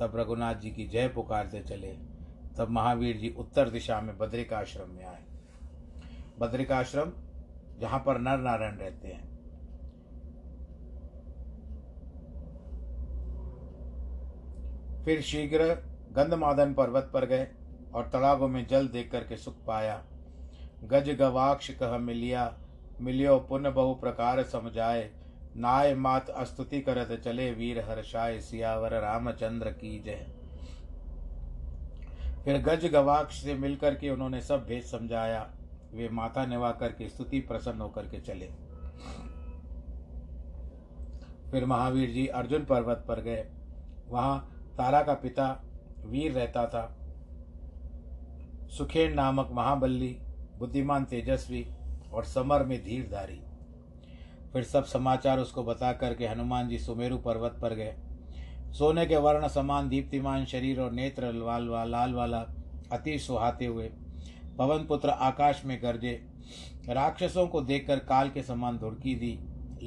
तब रघुनाथ जी की जय पुकारते चले। तब महावीर जी उत्तर दिशा में बद्रिकाश्रम में आए। बद्रिकाश्रम जहाँ पर नर नारायण रहते हैं। फिर शीघ्र गंधमादन पर्वत पर गए और तड़ागों में जल देख करके सुख पाया। गज गवाक्ष कह मिलिया मिलियो पुन बहु प्रकार समझाए, नाय मात अस्तुति करत चले वीर हर्षाय, सियावर रामचंद्र की जय। फिर गज गवाक्ष से मिलकर के उन्होंने सब भेद समझाया, वे माथा निवा करके स्तुति प्रसन्न होकर के चले। फिर महावीर जी अर्जुन पर्वत पर गए, वहाँ तारा का पिता वीर रहता था। सुखेन नामक महाबली बुद्धिमान तेजस्वी और समर में धीरधारी। फिर सब समाचार उसको बता करके हनुमान जी सुमेरु पर्वत पर गए। सोने के वर्ण समान दीप्तिमान शरीर और नेत्र लाल वाला अति सुहाते हुए पवन पुत्र आकाश में गरजे। राक्षसों को देखकर काल के समान धुड़की दी,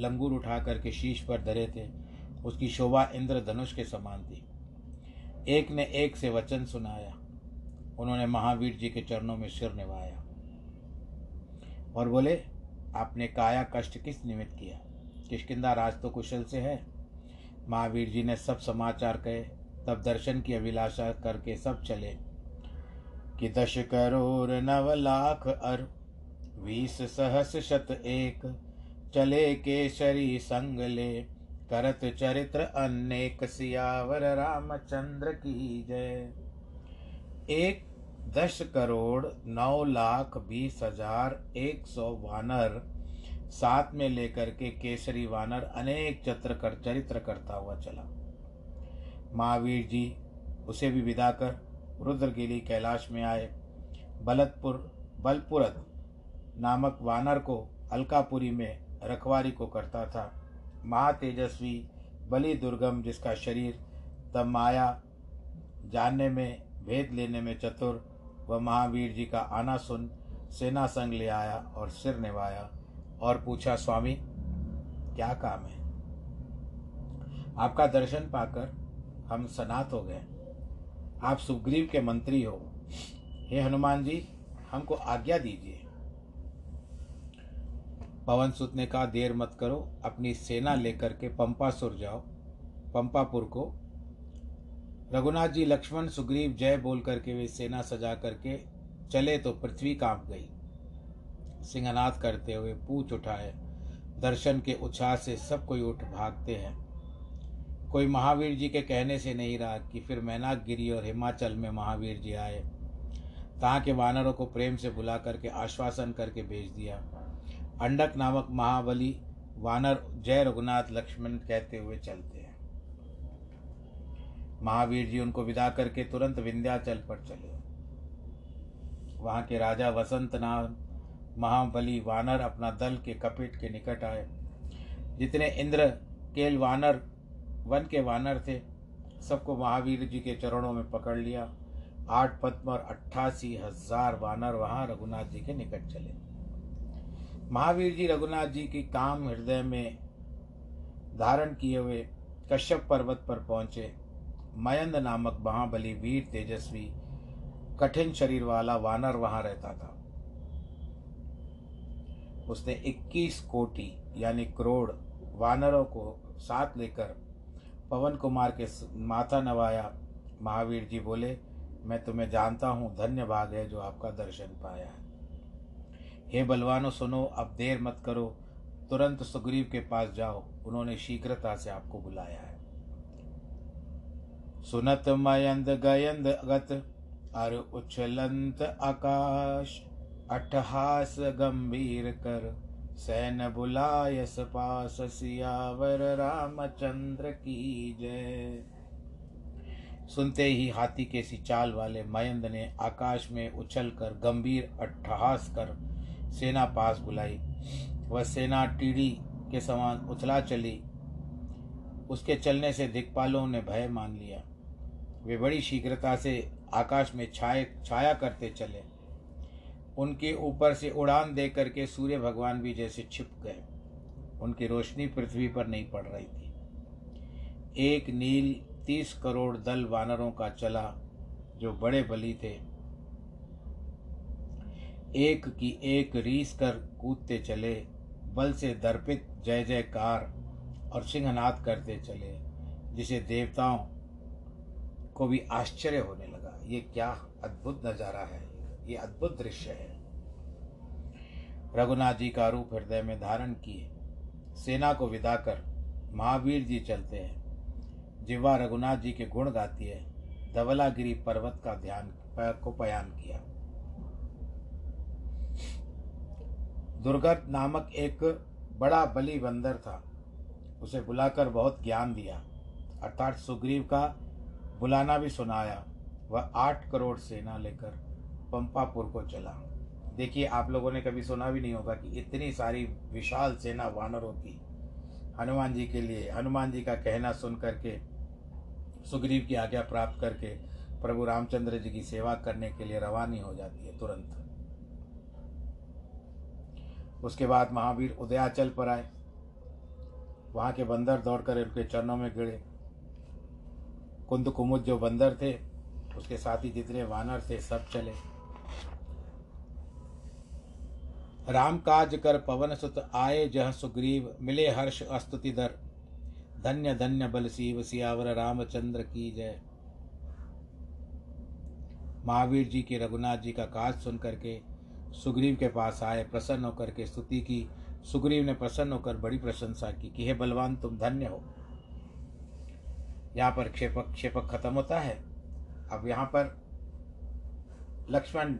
लंगूर उठा करके शीश पर धरे थे। उसकी शोभा इंद्रधनुष के समान थी। एक ने एक से वचन सुनाया, उन्होंने महावीर जी के चरणों में सिर निवाया और बोले, आपने काया कष्ट किस निमित्त किया? किष्किंधा राज तो कुशल से है। महावीर जी ने सब समाचार कहे, तब दर्शन की अभिलाषा करके सब चले। कि 10 करोड़ 9 लाख अर 20 सहस शत एक, चले केसरी संग ले करत चरित्र अनेक, सियावर रामचंद्र की जय। 10 करोड़ 9 लाख 20 हजार 100 वानर साथ में लेकर के केसरी वानर अनेक चरित्र करता हुआ चला। महावीर जी उसे भी विदा कर रुद्रगिरी कैलाश में आए। बलपुरत नामक वानर को अलकापुरी में रखवारी को करता था। महातेजस्वी बलि दुर्गम जिसका शरीर तब माया जानने में भेद लेने में चतुर, वह महावीर जी का आना सुन सेना संग ले आया और सिर निभाया और पूछा, स्वामी क्या काम है? आपका दर्शन पाकर हम सनात हो गए। आप सुग्रीव के मंत्री हो, हे हनुमान जी हमको आज्ञा दीजिए। पवन सुत ने कहा, देर मत करो, अपनी सेना लेकर के पंपासुर जाओ। पंपापुर को रघुनाथ जी लक्ष्मण सुग्रीव जय बोल करके वे सेना सजा करके चले तो पृथ्वी कांप गई। सिंहनाद करते हुए पूछ उठाए, दर्शन के उत्साह से सब कोई उठ भागते हैं। कोई महावीर जी के कहने से नहीं रहा। कि फिर मैनाकगिरी और हिमाचल में महावीर जी आए। तहाँ के वानरों को प्रेम से बुला करके आश्वासन करके भेज दिया। अंडक नामक महाबली वानर जय रघुनाथ लक्ष्मण कहते हुए चलते हैं। महावीर जी उनको विदा करके तुरंत विंध्याचल पर चले। वहाँ के राजा वसंत नाम महाबली वानर अपना दल के कपिट के निकट आए। जितने इंद्रकेल वानर वन के वानर थे, सबको महावीर जी के चरणों में पकड़ लिया। 8 पद्म और 88,000 वानर वहाँ रघुनाथ जी के निकट चले। महावीर जी रघुनाथ जी की काम हृदय में धारण किए हुए कश्यप पर्वत पर पहुँचे। मयंद नामक महाबली वीर तेजस्वी कठिन शरीर वाला वानर वहाँ रहता था। उसने 21 कोटि यानी करोड़ वानरों को साथ लेकर पवन कुमार के माथा नवाया। महावीर जी बोले, मैं तुम्हें जानता हूँ, धन्य भाग है जो आपका दर्शन पाया है। हे बलवानों सुनो, अब देर मत करो, तुरंत सुग्रीव के पास जाओ, उन्होंने शीघ्रता से आपको बुलाया है। सुनत मयंद गयंद गत अर उछलंत आकाश, अट्ठहास गंभीर कर सैन बुलायस पास, सियावर रामचंद्र की जय। सुनते ही हाथी के सी चाल वाले मयंद ने आकाश में उछलकर गंभीर अट्ठहास कर सेना पास बुलाई। वह सेना टीढ़ी के समान उथला चली। उसके चलने से दिक्पालों ने भय मान लिया। वे बड़ी शीघ्रता से आकाश में छाया करते चले। उनके ऊपर से उड़ान दे करके सूर्य भगवान भी जैसे छिप गए। उनकी रोशनी पृथ्वी पर नहीं पड़ रही थी। एक नील 30 करोड़ दल वानरों का चला जो बड़े बली थे। एक की एक रीस कर कूदते चले, बल से दर्पित जय जयकार और सिंहनाद करते चले, जिसे देवताओं को भी आश्चर्य होने लगा। ये क्या अद्भुत नज़ारा है, ये अद्भुत दृश्य है। रघुनाथ जी का रूप हृदय में धारण किए सेना को विदा कर महावीर जी चलते हैं। जिह्वा रघुनाथ जी के गुण गाती है। धवलागिरी पर्वत का ध्यान को बयान किया। दुर्गत नामक एक बड़ा बलि बंदर था, उसे बुलाकर बहुत ज्ञान दिया, अर्थात सुग्रीव का बुलाना भी सुनाया। वह 8 करोड़ सेना लेकर पंपापुर को चला। देखिए, आप लोगों ने कभी सुना भी नहीं होगा कि इतनी सारी विशाल सेना वानरों की हनुमान जी के लिए। हनुमान जी का कहना सुन करके सुग्रीव की आज्ञा प्राप्त करके प्रभु रामचंद्र जी की सेवा करने के लिए रवानी हो जाती है तुरंत। उसके बाद महावीर उदयाचल पर आए। वहाँ के बंदर दौड़कर उनके चरणों में गिरे। कुंद कुमुद जो बंदर थे, उसके साथ ही जितने वानर थे, सब चले। राम काज कर पवन सुत आए जह सुग्रीव, मिले हर्ष अस्तुति दर। धन्य धन्य बलसीव, सियावर रामचंद्र की जय। महावीर जी के रघुनाथ जी का काज सुन करके सुग्रीव के पास आए, प्रसन्न होकर के स्तुति की। सुग्रीव ने प्रसन्न होकर बड़ी प्रशंसा की कि हे बलवान, तुम धन्य हो। यहाँ पर क्षेपक खत्म होता है। अब यहाँ पर लक्ष्मण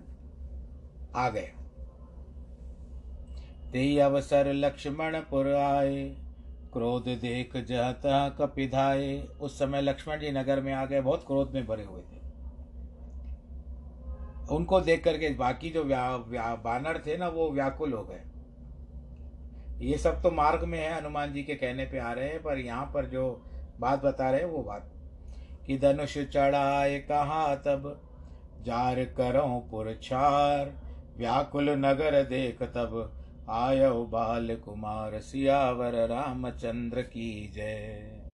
आ गए। तेई अवसर लक्ष्मण पुर आए, क्रोध देख जहतः कपिधाए। उस समय लक्ष्मण जी नगर में आ गए, बहुत क्रोध में भरे हुए थे। उनको देख करके बाकी जो वानर थे ना, वो व्याकुल हो गए। ये सब तो मार्ग में है, हनुमान जी के कहने पे आ रहे हैं, पर यहाँ पर जो बात बता रहे हैं वो बात कि धनुष चढ़ाए कहाँ तब, जार करों पुरछार। व्याकुल नगर देख तब, आयो बाल कुमार, सियावर रामचंद्र की जय।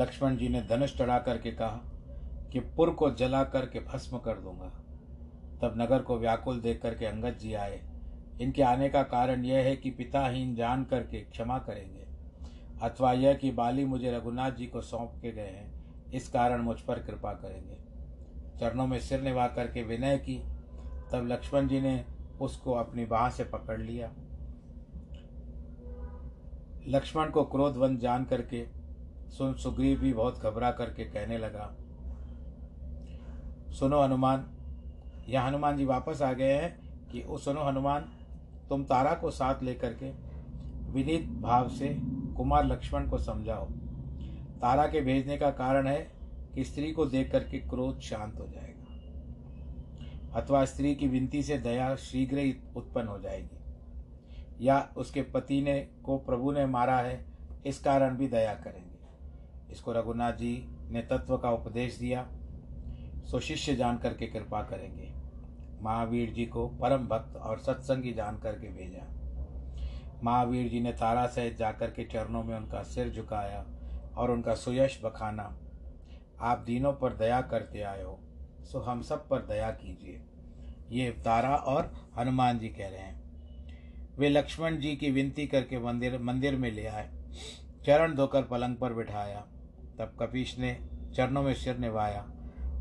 लक्ष्मण जी ने धनुष चढ़ा करके कहा कि पुर को जला करके भस्म कर दूंगा। तब नगर को व्याकुल देख करके अंगद जी आए। इनके आने का कारण यह है कि पिताहीन जान करके क्षमा करेंगे, अथवा यह कि बाली मुझे रघुनाथ जी को सौंप के गए हैं, इस कारण मुझ पर कृपा करेंगे। चरणों में सिर निभा करके विनय की। तब लक्ष्मण जी ने उसको अपनी बाह से पकड़ लिया। लक्ष्मण को क्रोधवंत जान करके सुन सुग्रीव भी बहुत घबरा करके कहने लगा, सुनो हनुमान, यह हनुमान जी वापस आ गए हैं कि ओ सुनो हनुमान, तुम तारा को साथ लेकर के विनीत भाव से कुमार लक्ष्मण को समझाओ। तारा के भेजने का कारण है कि स्त्री को देख करके क्रोध शांत हो जाएगा, अथवा स्त्री की विनती से दया शीघ्र ही उत्पन्न हो जाएगी, या उसके पति ने को प्रभु ने मारा है, इस कारण भी दया करेंगे। इसको रघुनाथ जी ने तत्व का उपदेश दिया, सो शिष्य जान करके कृपा करेंगे। महावीर जी को परम भक्त और सत्संगी जान करके भेजा। महावीर जी ने तारा सहित जाकर के चरणों में उनका सिर झुकाया और उनका सुयश बखाना। आप दीनों पर दया करते आए हो, सो हम सब पर दया कीजिए। ये तारा और हनुमान जी कह रहे हैं। वे लक्ष्मण जी की विनती करके मंदिर में ले आए, चरण धोकर पलंग पर बिठाया। तब कपीश ने चरणों में सिर निभाया।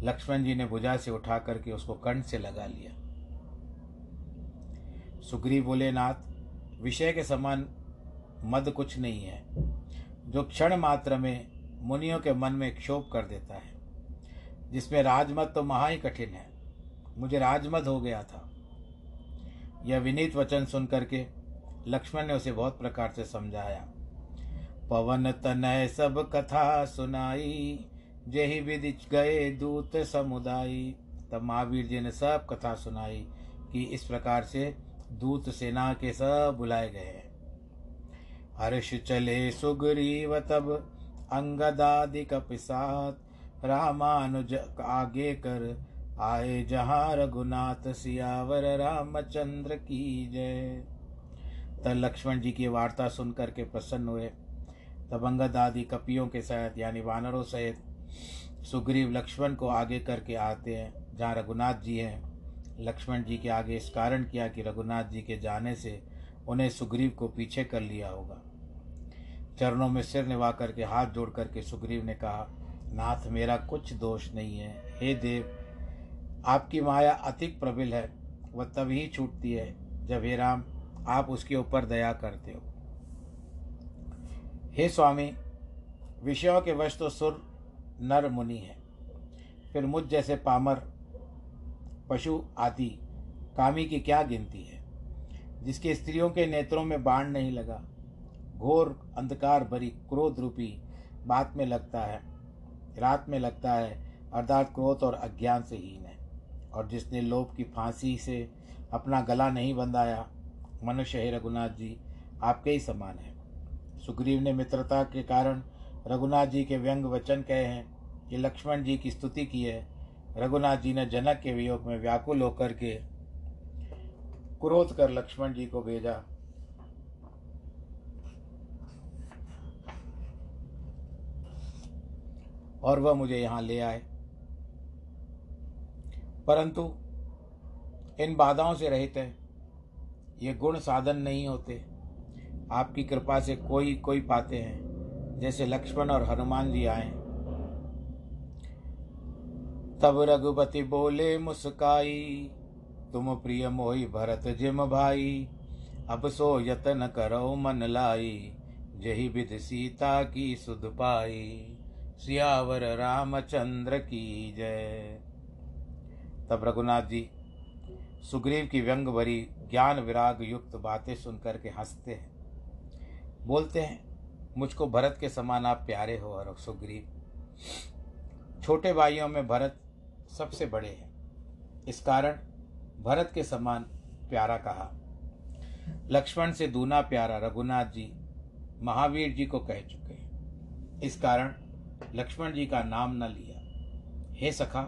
लक्ष्मण जी ने भुजा से उठा करके उसको कंठ से लगा लिया। सुग्रीव बोले, नाथ, विषय के समान मद कुछ नहीं है, जो क्षण मात्र में मुनियों के मन में क्षोभ कर देता है, जिसमें राजमद तो महा ही कठिन है। मुझे राजमद हो गया था। यह विनीत वचन सुन करके लक्ष्मण ने उसे बहुत प्रकार से समझाया। पवन तनय सब कथा सुनाई, जेहि विधि गए दूत समुदायी। तब महावीर जी ने सब कथा सुनाई कि इस प्रकार से दूत सेना के सब बुलाए गए। हर्ष चले सुग्रीव तब, अंगदादि कपिसाथ। रामानुज आगे कर आए जहाँ, रघुनाथ सियावर रामचंद्र की जय। तब लक्ष्मण जी की वार्ता सुन करके प्रसन्न हुए। तब अंगद आदि कपियों के साथ, यानी वानरों सहित, सुग्रीव लक्ष्मण को आगे करके आते हैं जहाँ रघुनाथ जी हैं। लक्ष्मण जी के आगे इस कारण किया कि रघुनाथ जी के जाने से उन्हें सुग्रीव को पीछे कर लिया होगा। चरणों में सिर निभा करके हाथ जोड़ करके सुग्रीव ने कहा, नाथ मेरा कुछ दोष नहीं है। हे देव, आपकी माया अतिक प्रबल है, वह तभी छूटती है जब, हे राम, आप उसके ऊपर दया करते हो। हे स्वामी, विषयों के वश तो सुर नर मुनि है, फिर मुझ जैसे पामर पशु आदि कामी की क्या गिनती है, जिसके स्त्रियों के नेत्रों में बाण नहीं लगा, घोर अंधकार भरी क्रोध रूपी बात में लगता है, रात में लगता है, अर्थात क्रोध और अज्ञान से हीन है। और जिसने लोभ की फांसी से अपना गला नहीं बंधाया, मनुष्य है रघुनाथ जी आपके ही समान है। सुग्रीव ने मित्रता के कारण रघुनाथ जी के व्यंग वचन कहे हैं कि लक्ष्मण जी की स्तुति की है। रघुनाथ जी ने जनक के वियोग में व्याकुल होकर के क्रोध कर लक्ष्मण जी को भेजा। और वह मुझे यहाँ ले आए, परंतु इन बाधाओं से रहित है, ये गुण साधन नहीं होते। आपकी कृपा से कोई कोई पाते हैं, जैसे लक्ष्मण और हनुमान जी आए। तब रघुपति बोले मुस्काई, तुम प्रिय मोहि भरत जिम भाई, अब सो यतन करो मन लाई, जही विधि सीता की सुध पाई, सियावर रामचंद्र की जय। तब रघुनाथ जी सुग्रीव की व्यंग भरी ज्ञान विराग युक्त बातें सुनकर के हंसते हैं, बोलते हैं मुझको भरत के समान आप प्यारे हो। और सुग्रीव छोटे भाइयों में भरत सबसे बड़े हैं, इस कारण भरत के समान प्यारा कहा। लक्ष्मण से दूना प्यारा रघुनाथ जी महावीर जी को कह चुके हैं, इस कारण लक्ष्मण जी का नाम न लिया। हे सखा,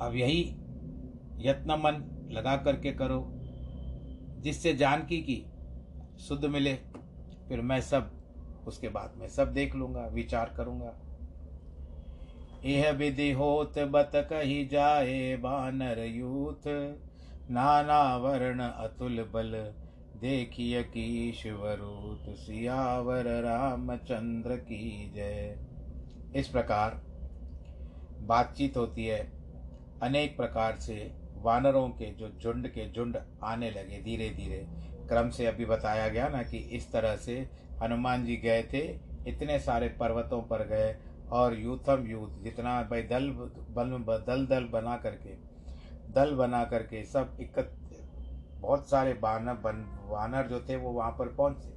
अब यही यत्न मन लगा करके करो, जिससे जानकी की सुध मिले, फिर मैं सब उसके बाद में सब देख लूँगा, विचार करूँगा। यह विधि होत बत कही जाए, बानर यूथ नाना वर्ण अतुल बल, देखिय कीशवरूत, सियावर रामचंद्र की जय। इस प्रकार बातचीत होती है अनेक प्रकार से। वानरों के जो झुंड के झुंड आने लगे धीरे धीरे क्रम से। अभी बताया गया ना कि इस तरह से हनुमान जी गए थे, इतने सारे पर्वतों पर गए, और यूथम यूथ जितना भाई दल बना करके सब बहुत सारे वानर जो थे वो वहाँ पर पहुँचे।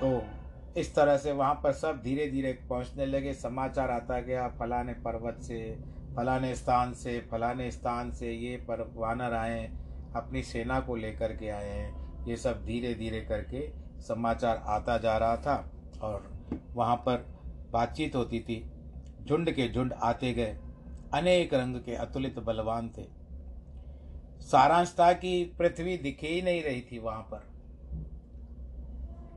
तो इस तरह से वहाँ पर सब धीरे धीरे पहुँचने लगे। समाचार आता गया, फलाने पर्वत से, फलाने स्थान से, फलाने स्थान से ये पर वानर आए, अपनी सेना को लेकर के आए हैं। ये सब धीरे धीरे करके समाचार आता जा रहा था और वहाँ पर बातचीत होती थी। झुंड के झुंड आते गए, अनेक रंग के अतुलित बलवान थे। सारांश था कि पृथ्वी दिखे ही नहीं रही थी वहाँ पर,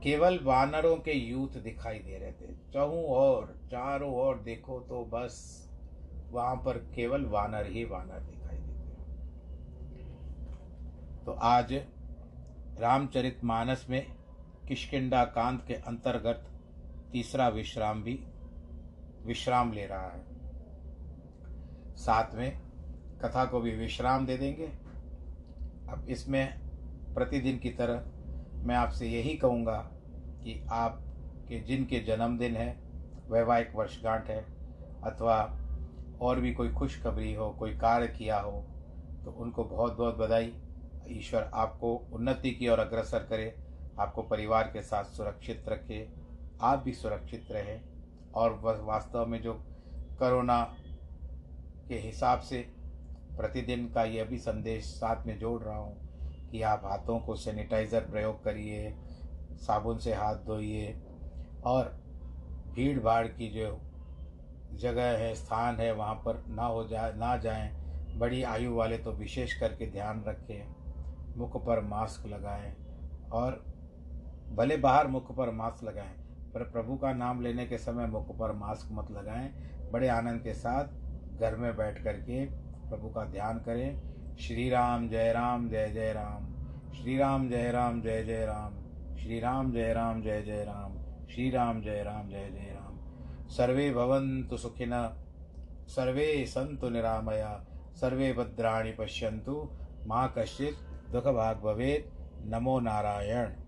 केवल वानरों के यूथ दिखाई दे रहे थे। चारों ओर देखो तो बस वहाँ पर केवल वानर ही वानर दिखाई देते। तो आज रामचरितमानस में किष्किंधा कांड के अंतर्गत तीसरा विश्राम भी विश्राम ले रहा है, साथ में कथा को भी विश्राम दे देंगे। अब इसमें प्रतिदिन की तरह मैं आपसे यही कहूँगा कि आपके जिनके जन्मदिन है, वैवाहिक वर्षगांठ है, अथवा और भी कोई खुशखबरी हो, कोई कार्य किया हो, तो उनको बहुत बहुत बधाई। ईश्वर आपको उन्नति की ओर अग्रसर करे, आपको परिवार के साथ सुरक्षित रखे, आप भी सुरक्षित रहें। और वास्तव में जो कोरोना के हिसाब से प्रतिदिन का यह भी संदेश साथ में जोड़ रहा हूँ कि आप हाथों को सैनिटाइज़र प्रयोग करिए, साबुन से हाथ धोइए, और भीड़ भाड़ की जो जगह है, स्थान है, वहाँ पर ना जाएं। बड़ी आयु वाले तो विशेष करके ध्यान रखें। मुख पर मास्क लगाएं, और भले बाहर मुख पर मास्क लगाएं, पर प्रभु का नाम लेने के समय मुख पर मास्क मत लगाएं। बड़े आनंद के साथ घर में बैठ करके प्रभु का ध्यान करें। श्री राम जय राम जय जय राम, श्री राम जय राम जय जय राम, श्री राम जय राम जय जय राम, श्री राम जय राम जय जय राम। सर्वे भवन्तु सुखिनः सर्वे सन्तु निरामया सर्वे भद्राणि पश्यन्तु मां कश्चित् दुःखभाग् भवेत्। नमो नारायण।